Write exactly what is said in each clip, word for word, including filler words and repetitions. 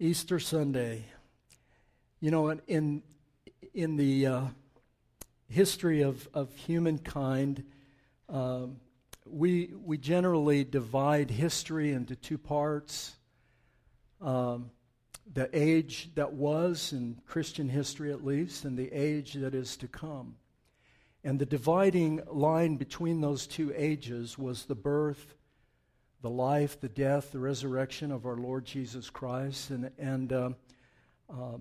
Easter Sunday. You know, in in the uh, history of of humankind, um, we we generally divide history into two parts: um, the age that was in Christian history, at least, and the age that is to come. And the dividing line between those two ages was the birth, the life, the death, the resurrection of our Lord Jesus Christ. And and uh, uh,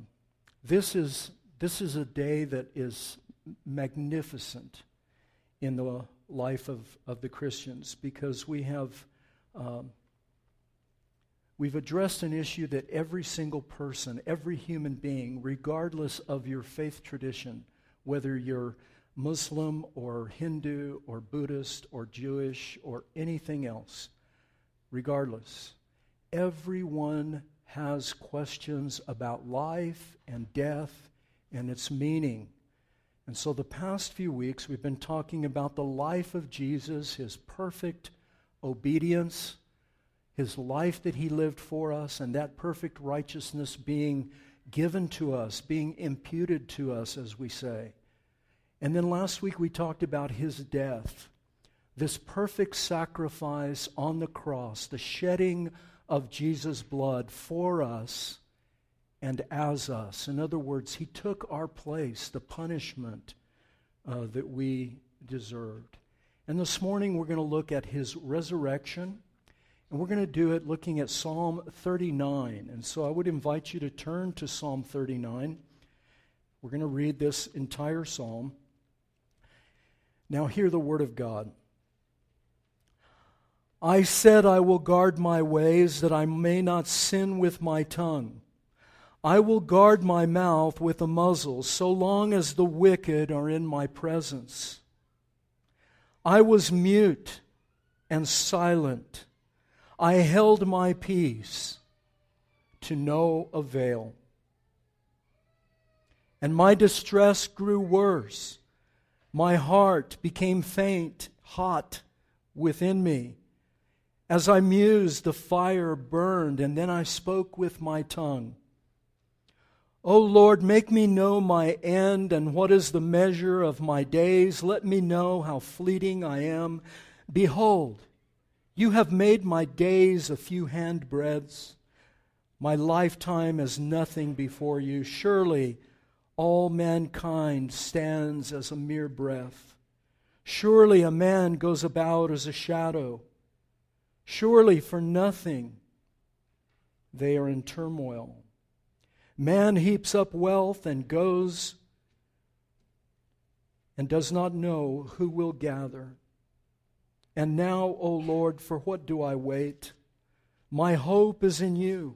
this is this is a day that is magnificent in the life of, of the Christians, because we have um, we've addressed an issue that every single person, every human being, regardless of your faith tradition, whether you're Muslim or Hindu or Buddhist or Jewish or anything else, regardless, everyone has questions about life and death and its meaning. And so the past few weeks we've been talking about the life of Jesus, his perfect obedience, his life that he lived for us, and that perfect righteousness being given to us, being imputed to us, as we say. And then last week we talked about his death, this perfect sacrifice on the cross, the shedding of Jesus' blood for us and as us. In other words, he took our place, the punishment uh, that we deserved. And this morning we're going to look at his resurrection, and we're going to do it looking at Psalm thirty-nine. And so I would invite you to turn to Psalm thirty-nine. We're going to read this entire psalm. Now hear the word of God. I said, I will guard my ways that I may not sin with my tongue. I will guard my mouth with a muzzle so long as the wicked are in my presence. I was mute and silent. I held my peace to no avail. And my distress grew worse. My heart became faint, hot within me. As I mused, the fire burned, and then I spoke with my tongue. O Lord, make me know my end and what is the measure of my days. Let me know how fleeting I am. Behold, you have made my days a few handbreadths. My lifetime is nothing before you. Surely all mankind stands as a mere breath. Surely a man goes about as a shadow. Surely for nothing they are in turmoil. Man heaps up wealth and goes and does not know who will gather. And now, O Lord, for what do I wait? My hope is in you.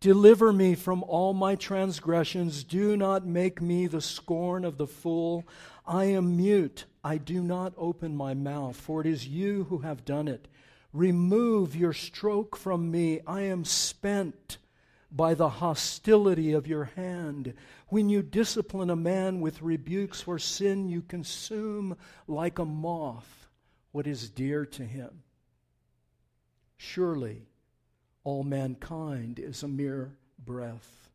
Deliver me from all my transgressions. Do not make me the scorn of the fool. I am mute. I do not open my mouth, for it is you who have done it. Remove your stroke from me. I am spent by the hostility of your hand. When you discipline a man with rebukes for sin, you consume like a moth what is dear to him. Surely all mankind is a mere breath.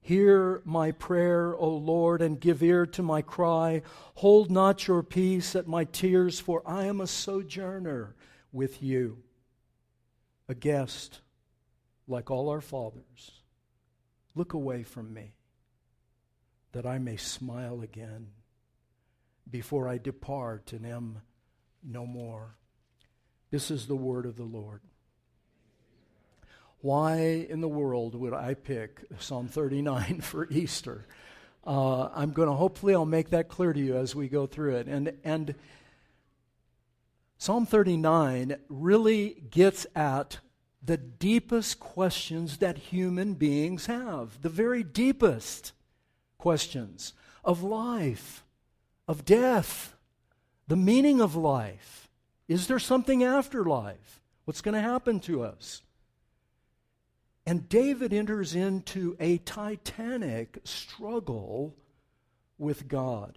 Hear my prayer, O Lord, and give ear to my cry. Hold not your peace at my tears, for I am a sojourner with you, a guest like all our fathers. Look away from me, that I may smile again before I depart and am no more. This is the word of the Lord. Why in the world would I pick Psalm thirty-nine for Easter? Uh, I'm going to, hopefully I'll make that clear to you as we go through it. And and Psalm thirty-nine really gets at the deepest questions that human beings have, the very deepest questions of life, of death, the meaning of life. Is there something after life? What's going to happen to us? And David enters into a titanic struggle with God.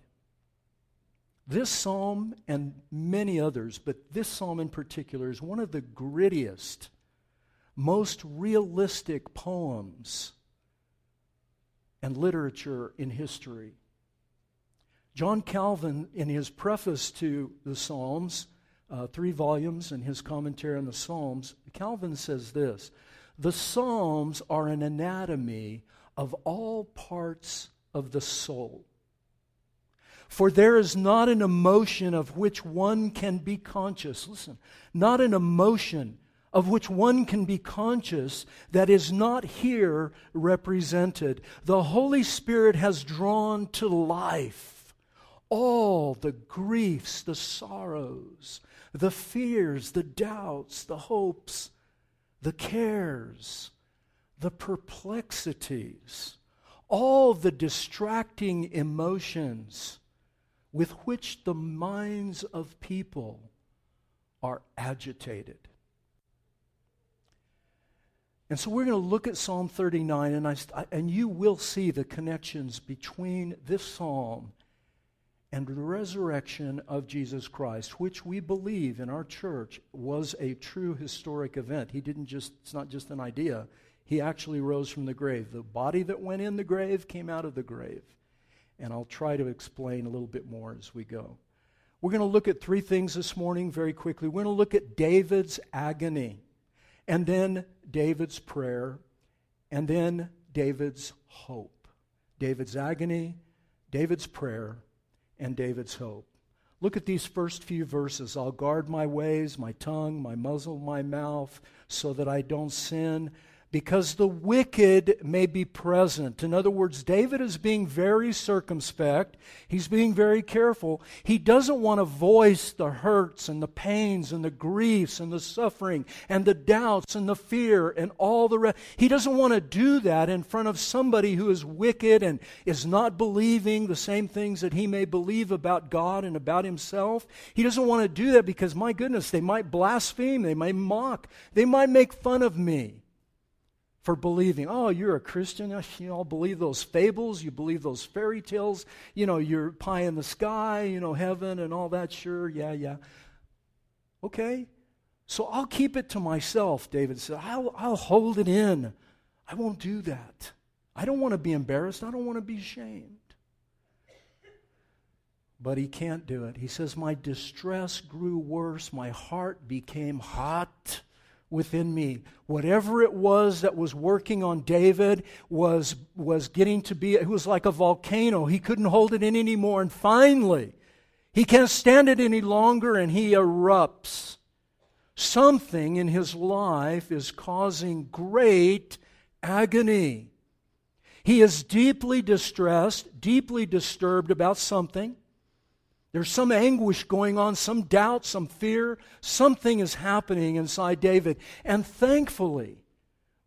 This psalm and many others, but this psalm in particular, is one of the grittiest most realistic poems and literature in history. John Calvin, in his preface to the Psalms, uh, three volumes in his commentary on the Psalms, Calvin says this: the Psalms are an anatomy of all parts of the soul. For there is not an emotion of which one can be conscious. Listen, not an emotion of which one can be conscious that is not here represented. The Holy Spirit has drawn to life all the griefs, the sorrows, the fears, the doubts, the hopes, the cares, the perplexities, all the distracting emotions with which the minds of people are agitated. And so we're going to look at Psalm thirty-nine, and I, and you will see the connections between this psalm and the resurrection of Jesus Christ, which we believe in our church was a true historic event. He didn't just, it's not just an idea. He actually rose from the grave. The body that went in the grave came out of the grave. And I'll try to explain a little bit more as we go. We're going to look at three things this morning very quickly. We're going to look at David's agony, and then David's prayer, and then David's hope. David's agony, David's prayer, and David's hope. Look at these first few verses. I'll guard my ways, my tongue, my muzzle, my mouth, so that I don't sin, because the wicked may be present. In other words, David is being very circumspect. He's being very careful. He doesn't want to voice the hurts and the pains and the griefs and the suffering and the doubts and the fear and all the rest. He doesn't want to do that in front of somebody who is wicked and is not believing the same things that he may believe about God and about himself. He doesn't want to do that because, my goodness, they might blaspheme, they might mock, they might make fun of me for believing. Oh, you're a Christian. You know, believe those fables. You believe those fairy tales. You know, you're pie in the sky, you know, heaven and all that. Sure, yeah, yeah. Okay, so I'll keep it to myself, David said. I'll, I'll hold it in. I won't do that. I don't want to be embarrassed. I don't want to be shamed. But he can't do it. He says, my distress grew worse. My heart became hot within me. Whatever it was that was working on David was was getting to be, it was like a volcano. He couldn't hold it in anymore. And finally, he can't stand it any longer and he erupts. Something in his life is causing great agony. He is deeply distressed, deeply disturbed about something. There's some anguish going on, some doubt, some fear. Something is happening inside David. And thankfully,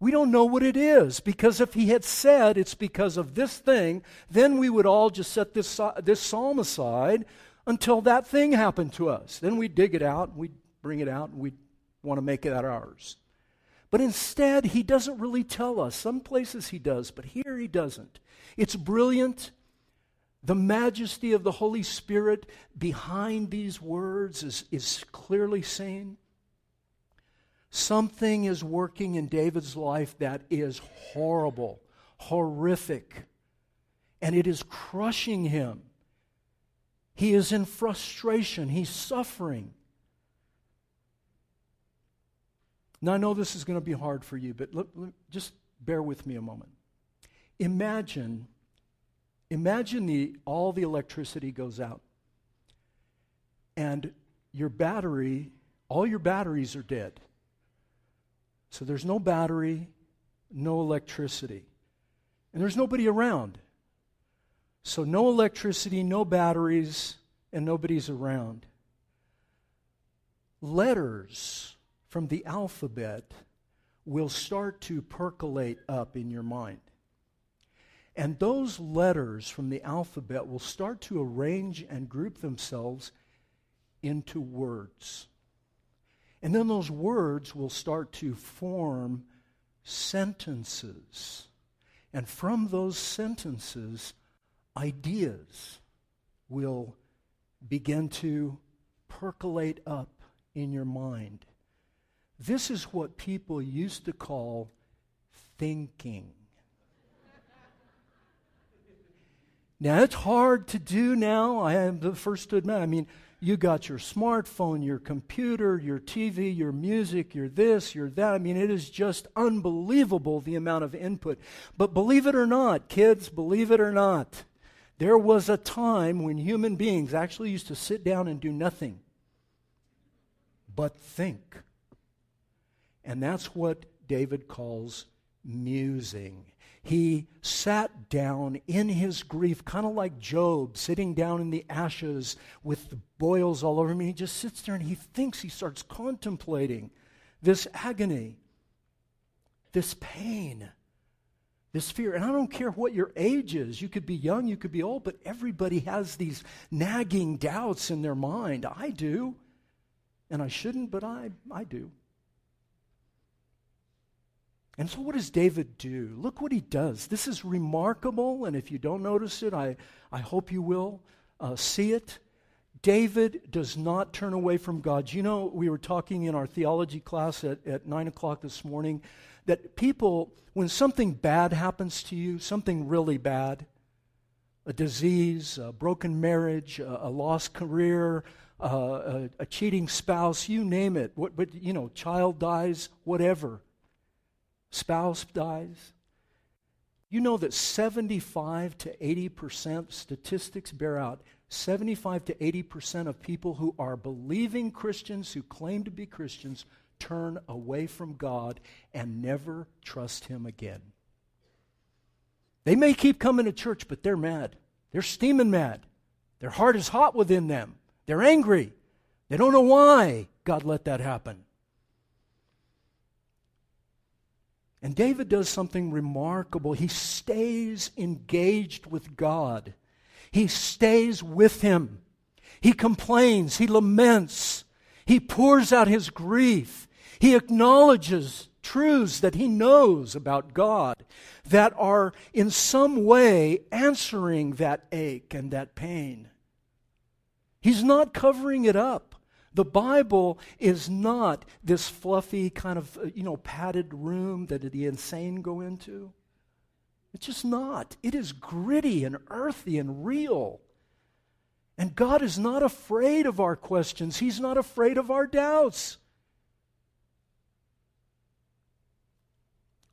we don't know what it is, because if he had said it's because of this thing, then we would all just set this, this psalm aside until that thing happened to us. Then we'd dig it out, we'd bring it out, and we'd want to make it ours. But instead, he doesn't really tell us. Some places he does, but here he doesn't. It's brilliant. The majesty of the Holy Spirit behind these words is, is clearly seen. Something is working in David's life that is horrible, horrific, and it is crushing him. He is in frustration. He's suffering. Now, I know this is going to be hard for you, but let, let, just bear with me a moment. Imagine... Imagine the all the electricity goes out and your battery, all your batteries are dead. So there's no battery, no electricity. And there's nobody around. So no electricity, no batteries, and nobody's around. Letters from the alphabet will start to percolate up in your mind. And those letters from the alphabet will start to arrange and group themselves into words. And then those words will start to form sentences. And from those sentences, ideas will begin to percolate up in your mind. This is what people used to call thinking. Now, it's hard to do now. I am the first to admit. I mean, you got your smartphone, your computer, your T V, your music, your this, your that. I mean, it is just unbelievable the amount of input. But believe it or not, kids, believe it or not, there was a time when human beings actually used to sit down and do nothing but think. And that's what David calls musing. He sat down in his grief, kind of like Job, sitting down in the ashes with the boils all over him. He just sits there and he thinks, he starts contemplating this agony, this pain, this fear. And I don't care what your age is. You could be young, you could be old, but everybody has these nagging doubts in their mind. I do. And I shouldn't, but I, I do. And so what does David do? Look what he does. This is remarkable, and if you don't notice it, I, I hope you will uh, see it. David does not turn away from God. You know, we were talking in our theology class at, at nine o'clock this morning that people, when something bad happens to you, something really bad, a disease, a broken marriage, a, a lost career, uh, a, a cheating spouse, you name it, what, but, you know, child dies, whatever. Spouse dies. You know that seventy-five to eighty percent, statistics bear out, seventy-five to eighty percent of people who are believing Christians, who claim to be Christians, turn away from God and never trust Him again. They may keep coming to church, but they're mad. They're steaming mad. Their heart is hot within them. They're angry. They don't know why God let that happen. And David does something remarkable. He stays engaged with God. He stays with Him. He complains. He laments. He pours out his grief. He acknowledges truths that he knows about God that are in some way answering that ache and that pain. He's not covering it up. The Bible is not this fluffy kind of, you know, padded room that the insane go into. It's just not. It is gritty and earthy and real. And God is not afraid of our questions. He's not afraid of our doubts.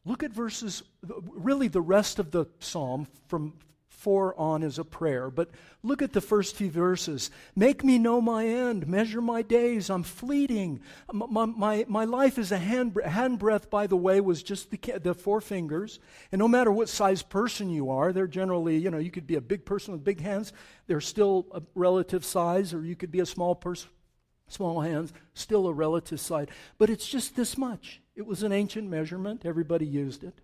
Look at verses, really the rest of the psalm from four on is a prayer, but look at the first few verses. Make me know my end, measure my days, I'm fleeting. My, my, my life is a hand, hand breadth, by the way, was just the, the four fingers. And no matter what size person you are, they're generally, you know, you could be a big person with big hands, they're still a relative size, or you could be a small person, small hands, still a relative size. But it's just this much. It was an ancient measurement, everybody used it.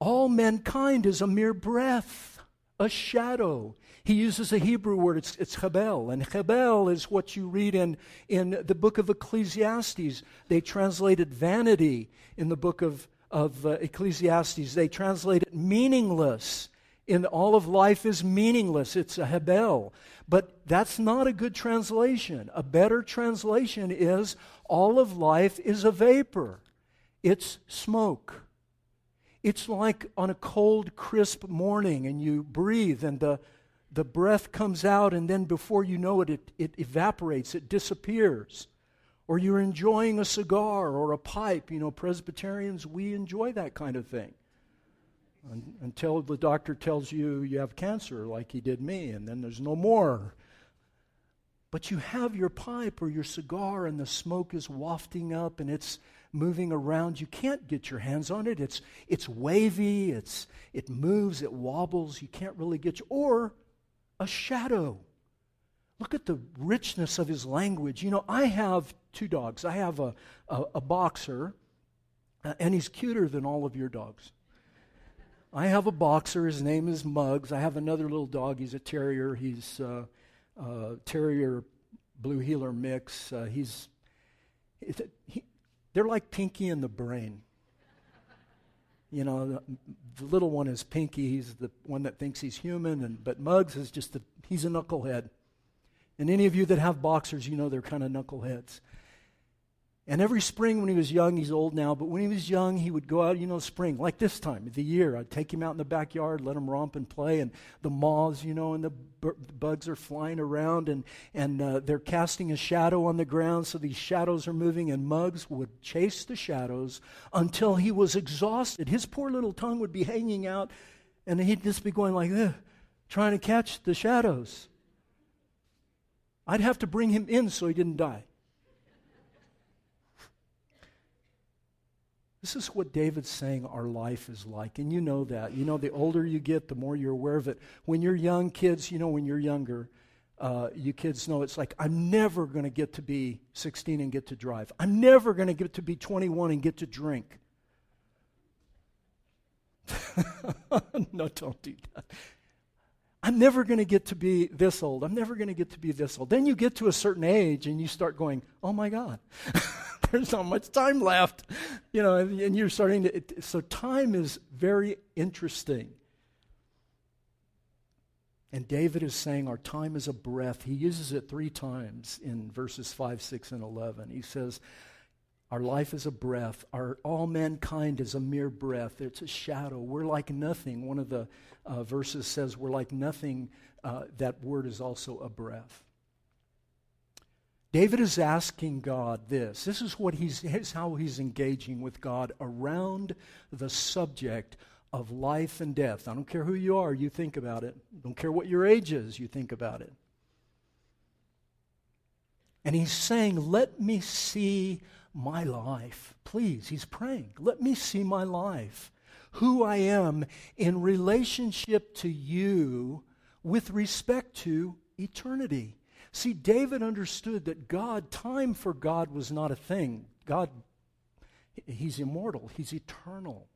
All mankind is a mere breath, a shadow. He uses a Hebrew word, it's, it's hebel, and hebel is what you read in, in the book of Ecclesiastes. They translated vanity in the book of, of uh, Ecclesiastes. They translated meaningless. In all of life is meaningless. It's a hebel. But that's not a good translation. A better translation is all of life is a vapor. It's smoke. It's like on a cold, crisp morning and you breathe and the, the breath comes out and then before you know it, it, it evaporates, it disappears. Or you're enjoying a cigar or a pipe. You know, Presbyterians, we enjoy that kind of thing. Un- until the doctor tells you you have cancer like he did me and then there's no more. But you have your pipe or your cigar and the smoke is wafting up and it's moving around. You can't get your hands on it. It's it's wavy, it's it moves, it wobbles, you can't really get your, or a shadow. Look at the richness of his language. You know, I have two dogs. I have a, a, a boxer, uh, and he's cuter than all of your dogs. I have a boxer, his name is Muggs. I have another little dog, he's a terrier, he's uh, uh, terrier blue heeler mix. Uh, he's he, They're like Pinky and the Brain. You know, the, the little one is Pinky. He's the one that thinks he's human, and but Muggs is just the, he's a knucklehead. And any of you that have boxers, you know they're kind of knuckleheads. And every spring when he was young, he's old now, but when he was young, he would go out, you know, spring, like this time of the year. I'd take him out in the backyard, let him romp and play, and the moths, you know, and the b- bugs are flying around, and, and uh, they're casting a shadow on the ground, so these shadows are moving, and Muggs would chase the shadows until he was exhausted. His poor little tongue would be hanging out, and he'd just be going like this, trying to catch the shadows. I'd have to bring him in so he didn't die. This is what David's saying our life is like, and you know that. You know, the older you get, the more you're aware of it. When you're young, kids, you know, when you're younger, uh, you kids know it's like, I'm never going to get to be sixteen and get to drive. I'm never going to get to be twenty-one and get to drink. No, don't do that. I'm never going to get to be this old. I'm never going to get to be this old. Then you get to a certain age, and you start going, oh, my God. There's not much time left, you know, and, and you're starting to, it, so time is very interesting. And David is saying our time is a breath. He uses it three times in verses five, six, and eleven. He says, our life is a breath. Our all mankind is a mere breath. It's a shadow. We're like nothing. One of the uh, verses says we're like nothing. Uh, that word is also a breath. David is asking God this. This is what he's is how he's engaging with God around the subject of life and death. I don't care who you are, you think about it. I don't care what your age is, you think about it. And he's saying, let me see my life. Please, he's praying. Let me see my life, who I am in relationship to you with respect to eternity. See, David understood that God, time for God was not a thing. God, he's immortal. He's eternal.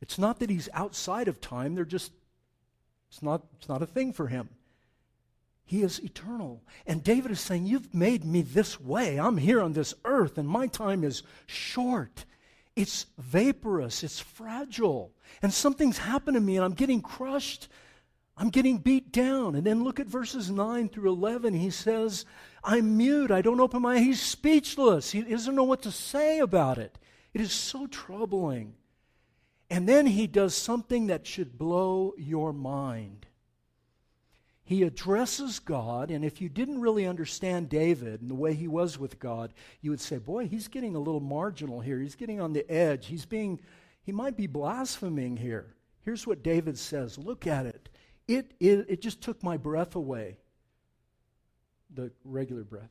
It's not that he's outside of time. They're just, it's not, it's not a thing for him. He is eternal. And David is saying, you've made me this way. I'm here on this earth, and my time is short. It's vaporous. It's fragile. And something's happened to me, and I'm getting crushed. I'm getting beat down. And then look at verses nine through eleven. He says, I'm mute. I don't open my eyes. He's speechless. He doesn't know what to say about it. It is so troubling. And then he does something that should blow your mind. He addresses God, and if you didn't really understand David and the way he was with God, you would say, boy, he's getting a little marginal here. He's getting on the edge. He's being, he might be blaspheming here. Here's what David says. Look at it. It, it it just took my breath away, the regular breath.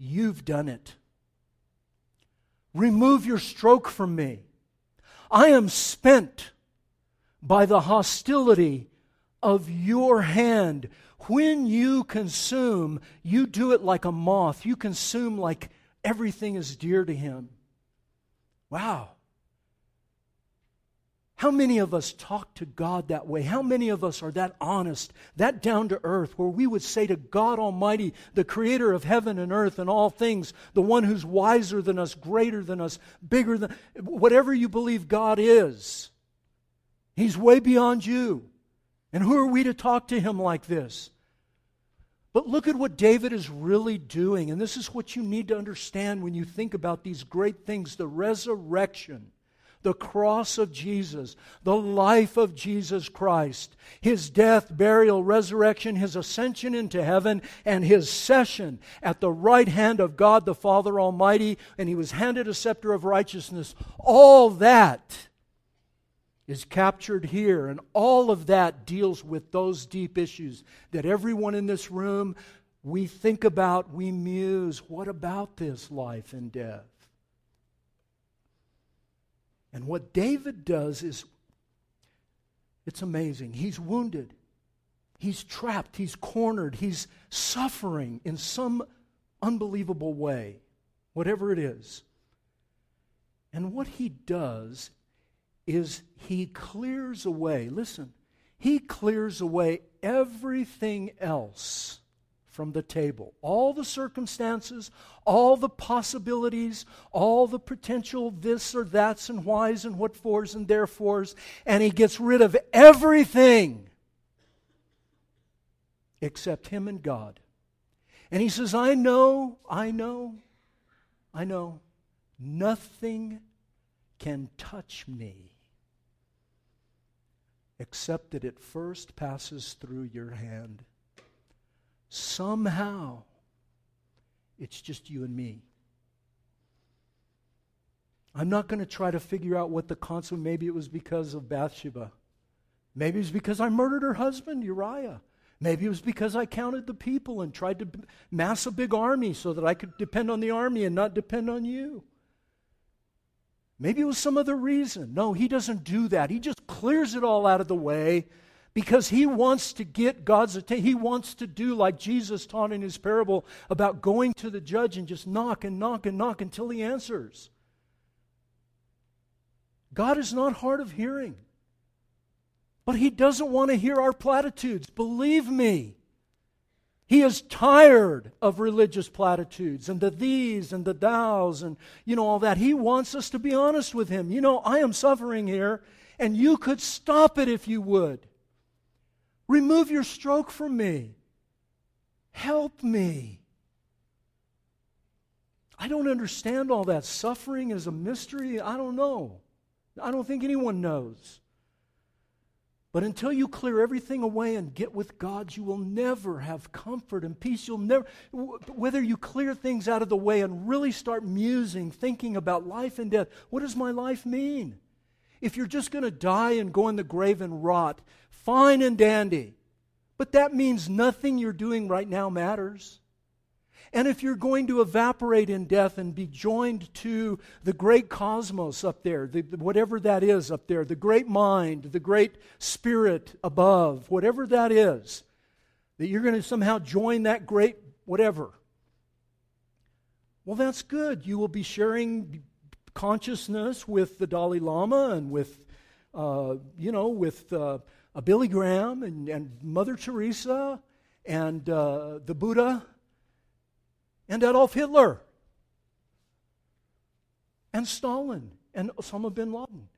You've done it. Remove your stroke from me. I am spent by the hostility of your hand. When you consume, you do it like a moth. You consume like everything is dear to him. Wow. How many of us talk to God that way? How many of us are that honest, that down to earth, where we would say to God Almighty, the creator of heaven and earth and all things, the one who's wiser than us, greater than us, bigger than, whatever you believe God is, he's way beyond you. And who are we to talk to him like this? But look at what David is really doing. And this is what you need to understand when you think about these great things, the resurrection, the cross of Jesus, the life of Jesus Christ, his death, burial, resurrection, his ascension into heaven, and his session at the right hand of God the Father Almighty, and he was handed a scepter of righteousness. All that is captured here, and all of that deals with those deep issues that everyone in this room, we think about, we muse, what about this life and death? And what David does is, it's amazing. He's wounded. He's trapped. He's cornered. He's suffering in some unbelievable way, whatever it is. And what he does is he clears away, listen, he clears away everything else from the table. All the circumstances, all the possibilities, all the potential this or that's and whys and what fors and therefores, and he gets rid of everything except him and God. And he says, I know, I know, I know, nothing can touch me except that it first passes through your hand. Somehow, it's just you and me. I'm not going to try to figure out what the consequence. Maybe it was because of Bathsheba. Maybe it was because I murdered her husband, Uriah. Maybe it was because I counted the people and tried to mass a big army so that I could depend on the army and not depend on you. Maybe it was some other reason. No, he doesn't do that. He just clears it all out of the way because he wants to get God's attention. He wants to do like Jesus taught in his parable about going to the judge and just knock and knock and knock until he answers. God is not hard of hearing. But he doesn't want to hear our platitudes. Believe me, he is tired of religious platitudes and the these and the thous and, you know, all that. He wants us to be honest with him. You know, I am suffering here, and you could stop it if you would. Remove your stroke from me. Help me. I don't understand all that. Suffering is a mystery. I don't know. I don't think anyone knows. But until you clear everything away and get with God, you will never have comfort and peace. You'll never, whether you clear things out of the way and really start musing, thinking about life and death, what does my life mean? If you're just going to die and go in the grave and rot, fine and dandy. But that means nothing you're doing right now matters. And if you're going to evaporate in death and be joined to the great cosmos up there, the, the, whatever that is up there, the great mind, the great spirit above, whatever that is, that you're going to somehow join that great whatever, well, that's good. You will be sharing consciousness with the Dalai Lama and with, uh, you know, with uh, a Billy Graham and, and Mother Teresa and uh, the Buddha, and Adolf Hitler, and Stalin, and Osama bin Laden.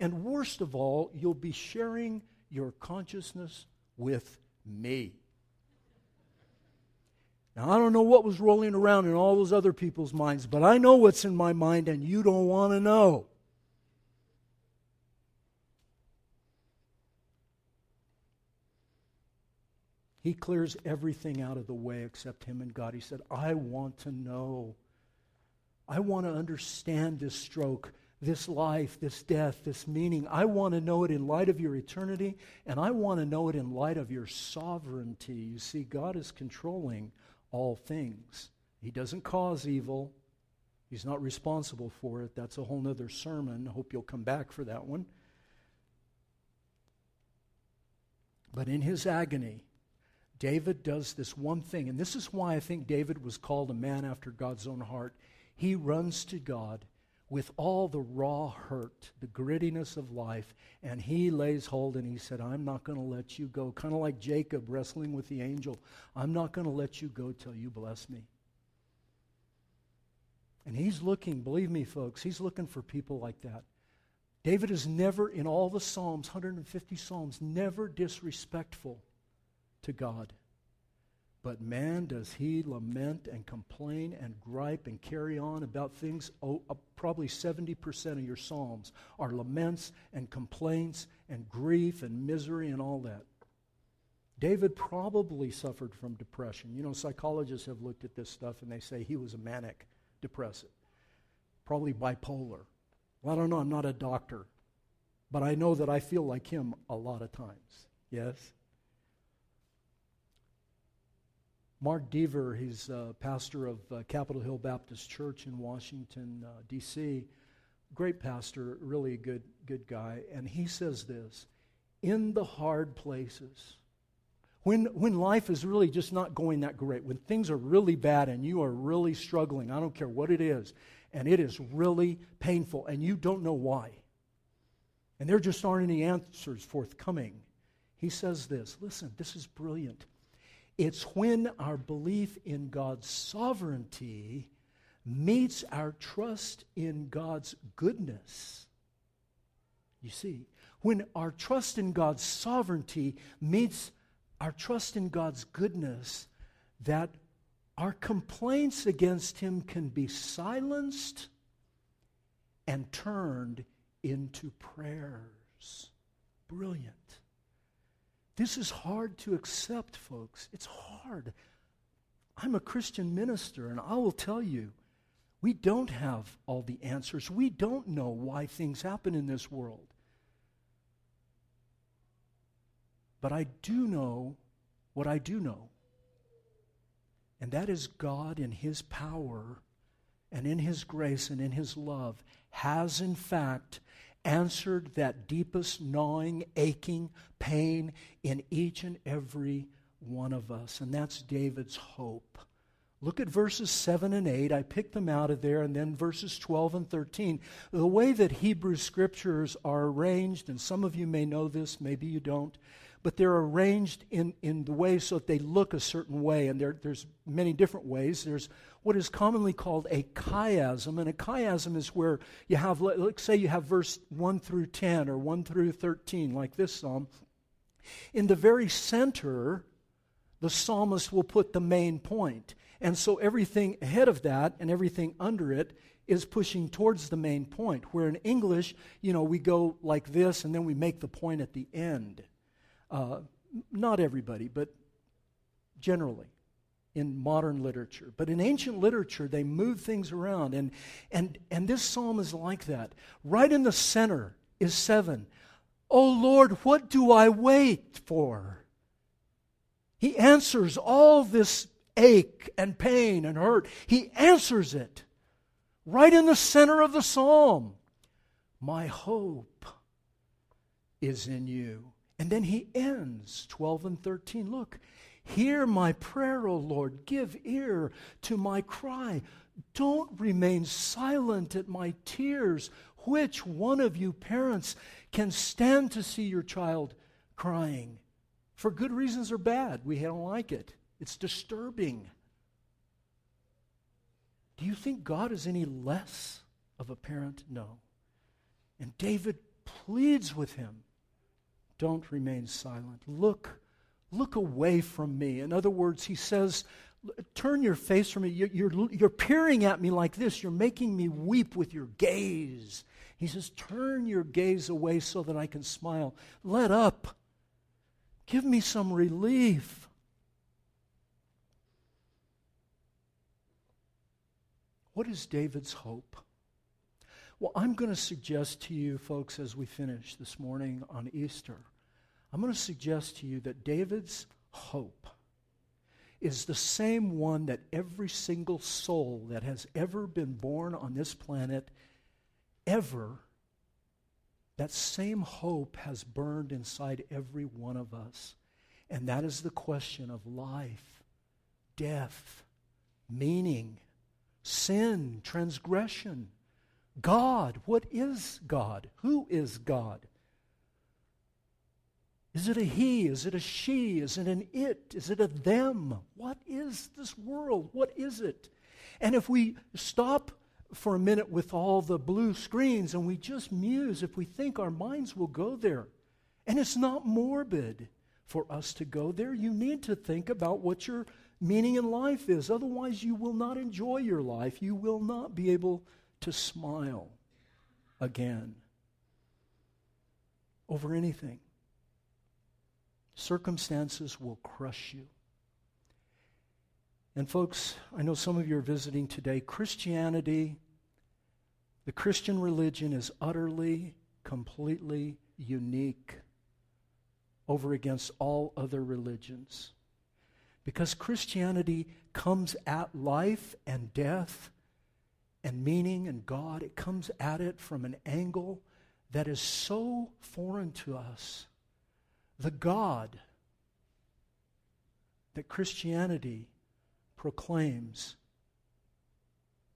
And worst of all, you'll be sharing your consciousness with me. Now, I don't know what was rolling around in all those other people's minds, but I know what's in my mind, and you don't want to know. He clears everything out of the way except him and God. He said, I want to know. I want to understand this stroke, this life, this death, this meaning. I want to know it in light of your eternity, and I want to know it in light of your sovereignty. You see, God is controlling all things. He doesn't cause evil. He's not responsible for it. That's a whole other sermon. I hope you'll come back for that one. But in his agony, David does this one thing, and this is why I think David was called a man after God's own heart. He runs to God with all the raw hurt, the grittiness of life, and he lays hold and he said, I'm not going to let you go. Kind of like Jacob wrestling with the angel. I'm not going to let you go till you bless me. And he's looking, believe me folks, he's looking for people like that. David is never, in all the Psalms, one hundred fifty Psalms, never disrespectful to God. But man, does he lament and complain and gripe and carry on about things. Oh, uh, probably seventy percent of your Psalms are laments and complaints and grief and misery and all that. David probably suffered from depression. You know, psychologists have looked at this stuff and they say he was a manic depressive, probably bipolar. Well, I don't know, I'm not a doctor, but I know that I feel like him a lot of times. Yes? Mark Dever, he's uh, pastor of uh, Capitol Hill Baptist Church in Washington, uh, D C Great pastor, really a good, good guy. And he says this, in the hard places, when, when life is really just not going that great, when things are really bad and you are really struggling, I don't care what it is, and it is really painful and you don't know why, and there just aren't any answers forthcoming, he says this, listen, this is brilliant. It's when our belief in God's sovereignty meets our trust in God's goodness. You see, when our trust in God's sovereignty meets our trust in God's goodness, that our complaints against him can be silenced and turned into prayers. Brilliant. This is hard to accept, folks. It's hard. I'm a Christian minister, and I will tell you, we don't have all the answers. We don't know why things happen in this world. But I do know what I do know. And that is God in his power and in his grace and in his love has in fact answered that deepest gnawing, aching pain in each and every one of us. And that's David's hope. Look at verses seven and eight. I picked them out of there. And then verses twelve and thirteen. The way that Hebrew scriptures are arranged, and some of you may know this, maybe you don't, but they're arranged in, in the way so that they look a certain way. And there, there's many different ways. There's what is commonly called a chiasm. And a chiasm is where you have, let's say you have verse one through ten or one through thirteen, like this psalm. In the very center, the psalmist will put the main point. And so everything ahead of that and everything under it is pushing towards the main point. Where in English, you know, we go like this and then we make the point at the end. Uh, not everybody, but generally in modern literature. But in ancient literature, they move things around. And, and, and this psalm is like that. Right in the center is seven. Oh Lord, what do I wait for? He answers all this ache and pain and hurt. He answers it right in the center of the psalm. My hope is in you. And then he ends, twelve and thirteen. Look, hear my prayer, O Lord. Give ear to my cry. Don't remain silent at my tears. Which one of you parents can stand to see your child crying? For good reasons or bad, we don't like it. It's disturbing. Do you think God is any less of a parent? No. And David pleads with him. Don't remain silent. Look, look away from me. In other words, he says, turn your face from me. You're, you're, you're peering at me like this. You're making me weep with your gaze. He says, turn your gaze away so that I can smile. Let up. Give me some relief. What is David's hope? Well, I'm going to suggest to you, folks, as we finish this morning on Easter, I'm going to suggest to you that David's hope is the same one that every single soul that has ever been born on this planet, ever, that same hope has burned inside every one of us. And that is the question of life, death, meaning, sin, transgression. God, what is God? Who is God? Is it a he? Is it a she? Is it an it? Is it a them? What is this world? What is it? And if we stop for a minute with all the blue screens and we just muse, if we think, our minds will go there. And it's not morbid for us to go there. You need to think about what your meaning in life is. Otherwise, you will not enjoy your life. You will not be able to smile again over anything. Circumstances will crush you. And folks, I know some of you are visiting today. Christianity, the Christian religion, is utterly, completely unique over against all other religions. Because Christianity comes at life and death and meaning and God, it comes at it from an angle that is so foreign to us. The God that Christianity proclaims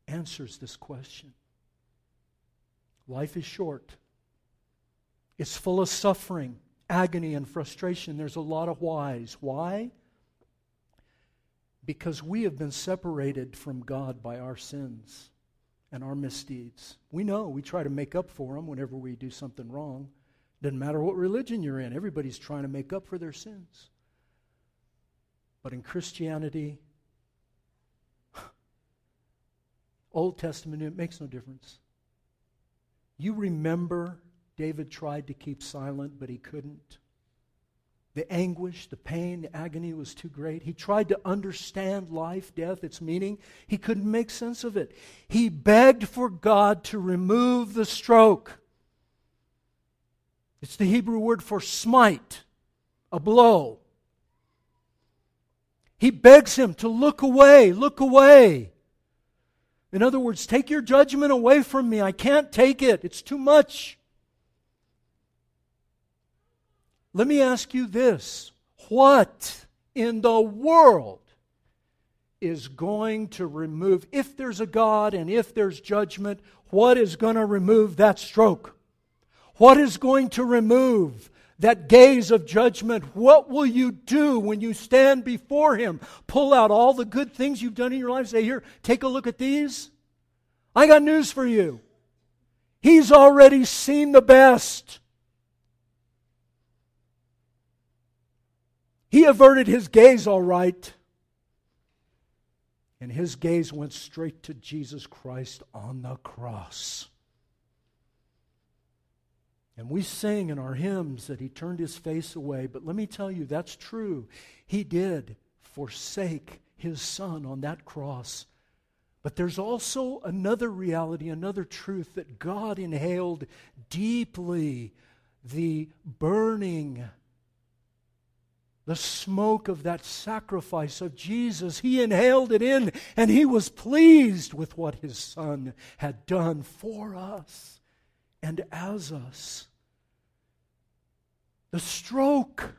answers this question. Life is short. It's full of suffering, agony, and frustration. There's a lot of whys. Why? Because we have been separated from God by our sins and our misdeeds. We know we try to make up for them whenever we do something wrong. Doesn't matter what religion you're in. Everybody's trying to make up for their sins. But in Christianity, Old Testament, it makes no difference. You remember David tried to keep silent, but he couldn't. The anguish, the pain, the agony was too great. He tried to understand life, death, its meaning. He couldn't make sense of it. He begged for God to remove the stroke. It's the Hebrew word for smite, a blow. He begs him to look away, look away. In other words, take your judgment away from me. I can't take it. It's too much. Let me ask you this. What in the world is going to remove, if there's a God and if there's judgment, what is going to remove that stroke? What is going to remove that gaze of judgment? What will you do when you stand before Him? Pull out all the good things you've done in your life. Say, here, take a look at these. I got news for you. He's already seen the best. He averted His gaze all right. And His gaze went straight to Jesus Christ on the cross. And we sing in our hymns that He turned His face away. But let me tell you, that's true. He did forsake His Son on that cross. But there's also another reality, another truth, that God inhaled deeply the burning, the smoke of that sacrifice of Jesus. He inhaled it in, and He was pleased with what His Son had done for us and as us. The stroke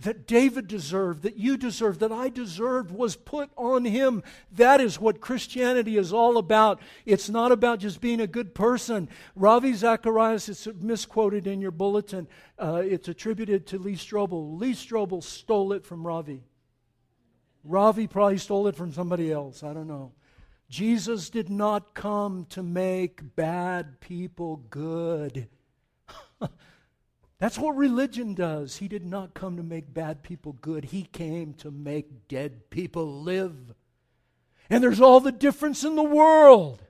that David deserved, that you deserved, that I deserved, was put on Him. That is what Christianity is all about. It's not about just being a good person. Ravi Zacharias, it's misquoted in your bulletin. Uh, it's attributed to Lee Strobel. Lee Strobel stole it from Ravi. Ravi probably stole it from somebody else. I don't know. Jesus did not come to make bad people good. That's what religion does. He did not come to make bad people good. He came to make dead people live. And there's all the difference in the world.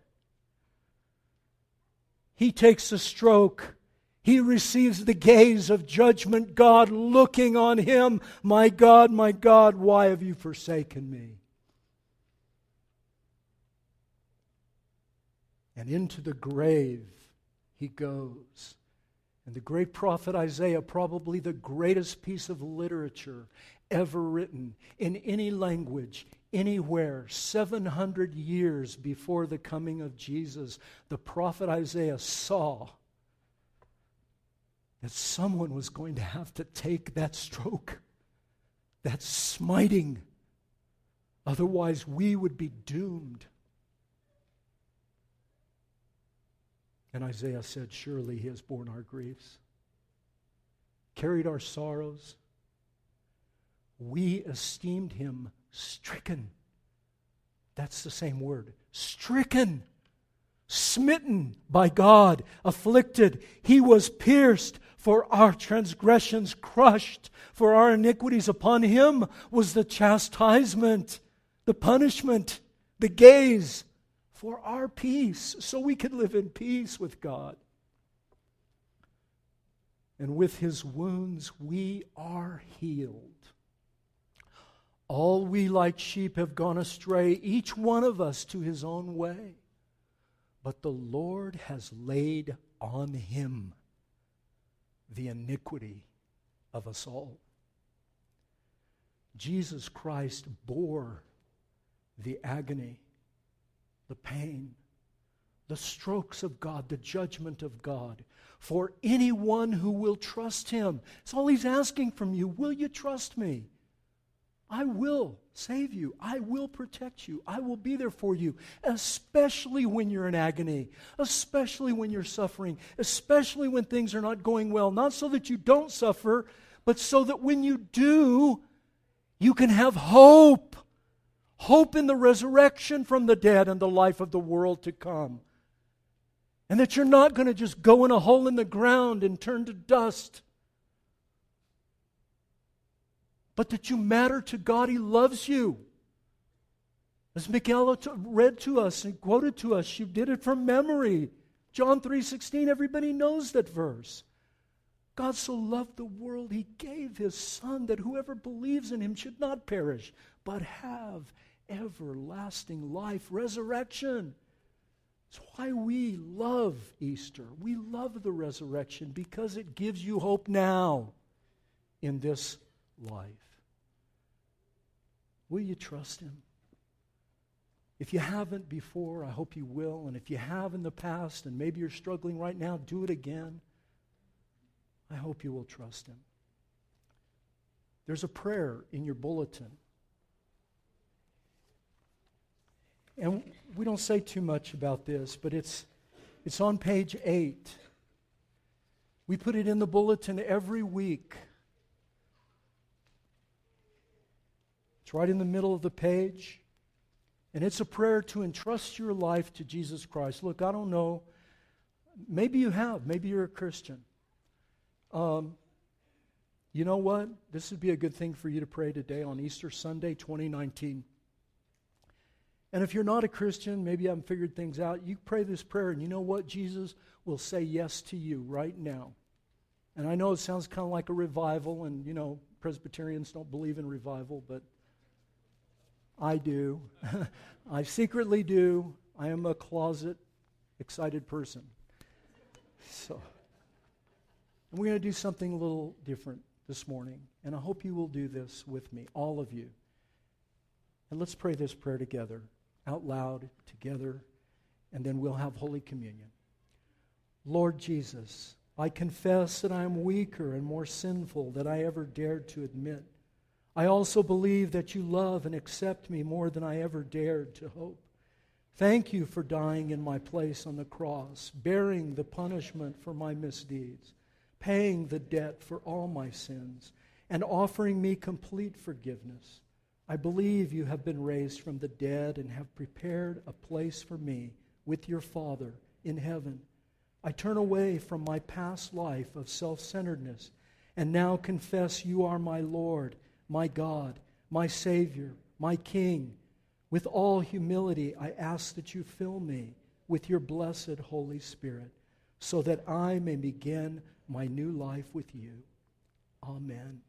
He takes a stroke. He receives the gaze of judgment, God looking on Him. My God, my God, why have you forsaken me? And into the grave He goes. And the great prophet Isaiah, probably the greatest piece of literature ever written in any language, anywhere, seven hundred years before the coming of Jesus, the prophet Isaiah saw that someone was going to have to take that stroke, that smiting. Otherwise, we would be doomed. And Isaiah said, surely He has borne our griefs, carried our sorrows. We esteemed Him stricken. That's the same word. Stricken, smitten by God, afflicted. He was pierced for our transgressions, crushed for our iniquities. Upon Him was the chastisement, the punishment, the gaze, for our peace, so we could live in peace with God. And with His wounds we are healed. All we like sheep have gone astray, each one of us to his own way. But the Lord has laid on Him the iniquity of us all. Jesus Christ bore the agony, the pain, the strokes of God, the judgment of God, for anyone who will trust Him. That's all He's asking from you. Will you trust Me? I will save you. I will protect you. I will be there for you, especially when you're in agony, especially when you're suffering, especially when things are not going well, not so that you don't suffer, but so that when you do, you can have hope. Hope in the resurrection from the dead and the life of the world to come. And that you're not going to just go in a hole in the ground and turn to dust. But that you matter to God. He loves you. As Michaela t- read to us and quoted to us, she did it from memory. John three sixteen, everybody knows that verse. God so loved the world, he gave his Son, that whoever believes in him should not perish, but have everlasting life, resurrection. It's why we love Easter. We love the resurrection because it gives you hope now in this life. Will you trust him? If you haven't before, I hope you will. And if you have in the past and maybe you're struggling right now, do it again. I hope you will trust him. There's a prayer in your bulletin. And we don't say too much about this, but it's it's on page eight. We put it in the bulletin every week. It's right in the middle of the page. And it's a prayer to entrust your life to Jesus Christ. Look, I don't know. Maybe you have. Maybe you're a Christian. Um, you know what? This would be a good thing for you to pray today on Easter Sunday, twenty nineteen. And if you're not a Christian, maybe you haven't figured things out, you pray this prayer, and you know what? Jesus will say yes to you right now. And I know it sounds kind of like a revival, and, you know, Presbyterians don't believe in revival, but I do. I secretly do. I am a closet, excited person. So, and we're going to do something a little different this morning, and I hope you will do this with me, all of you. And let's pray this prayer together, out loud, together, and then we'll have Holy Communion. Lord Jesus, I confess that I am weaker and more sinful than I ever dared to admit. I also believe that you love and accept me more than I ever dared to hope. Thank you for dying in my place on the cross, bearing the punishment for my misdeeds, paying the debt for all my sins, and offering me complete forgiveness. I believe you have been raised from the dead and have prepared a place for me with your Father in heaven. I turn away from my past life of self-centeredness and now confess you are my Lord, my God, my Savior, my King. With all humility, I ask that you fill me with your blessed Holy Spirit so that I may begin my new life with you. Amen.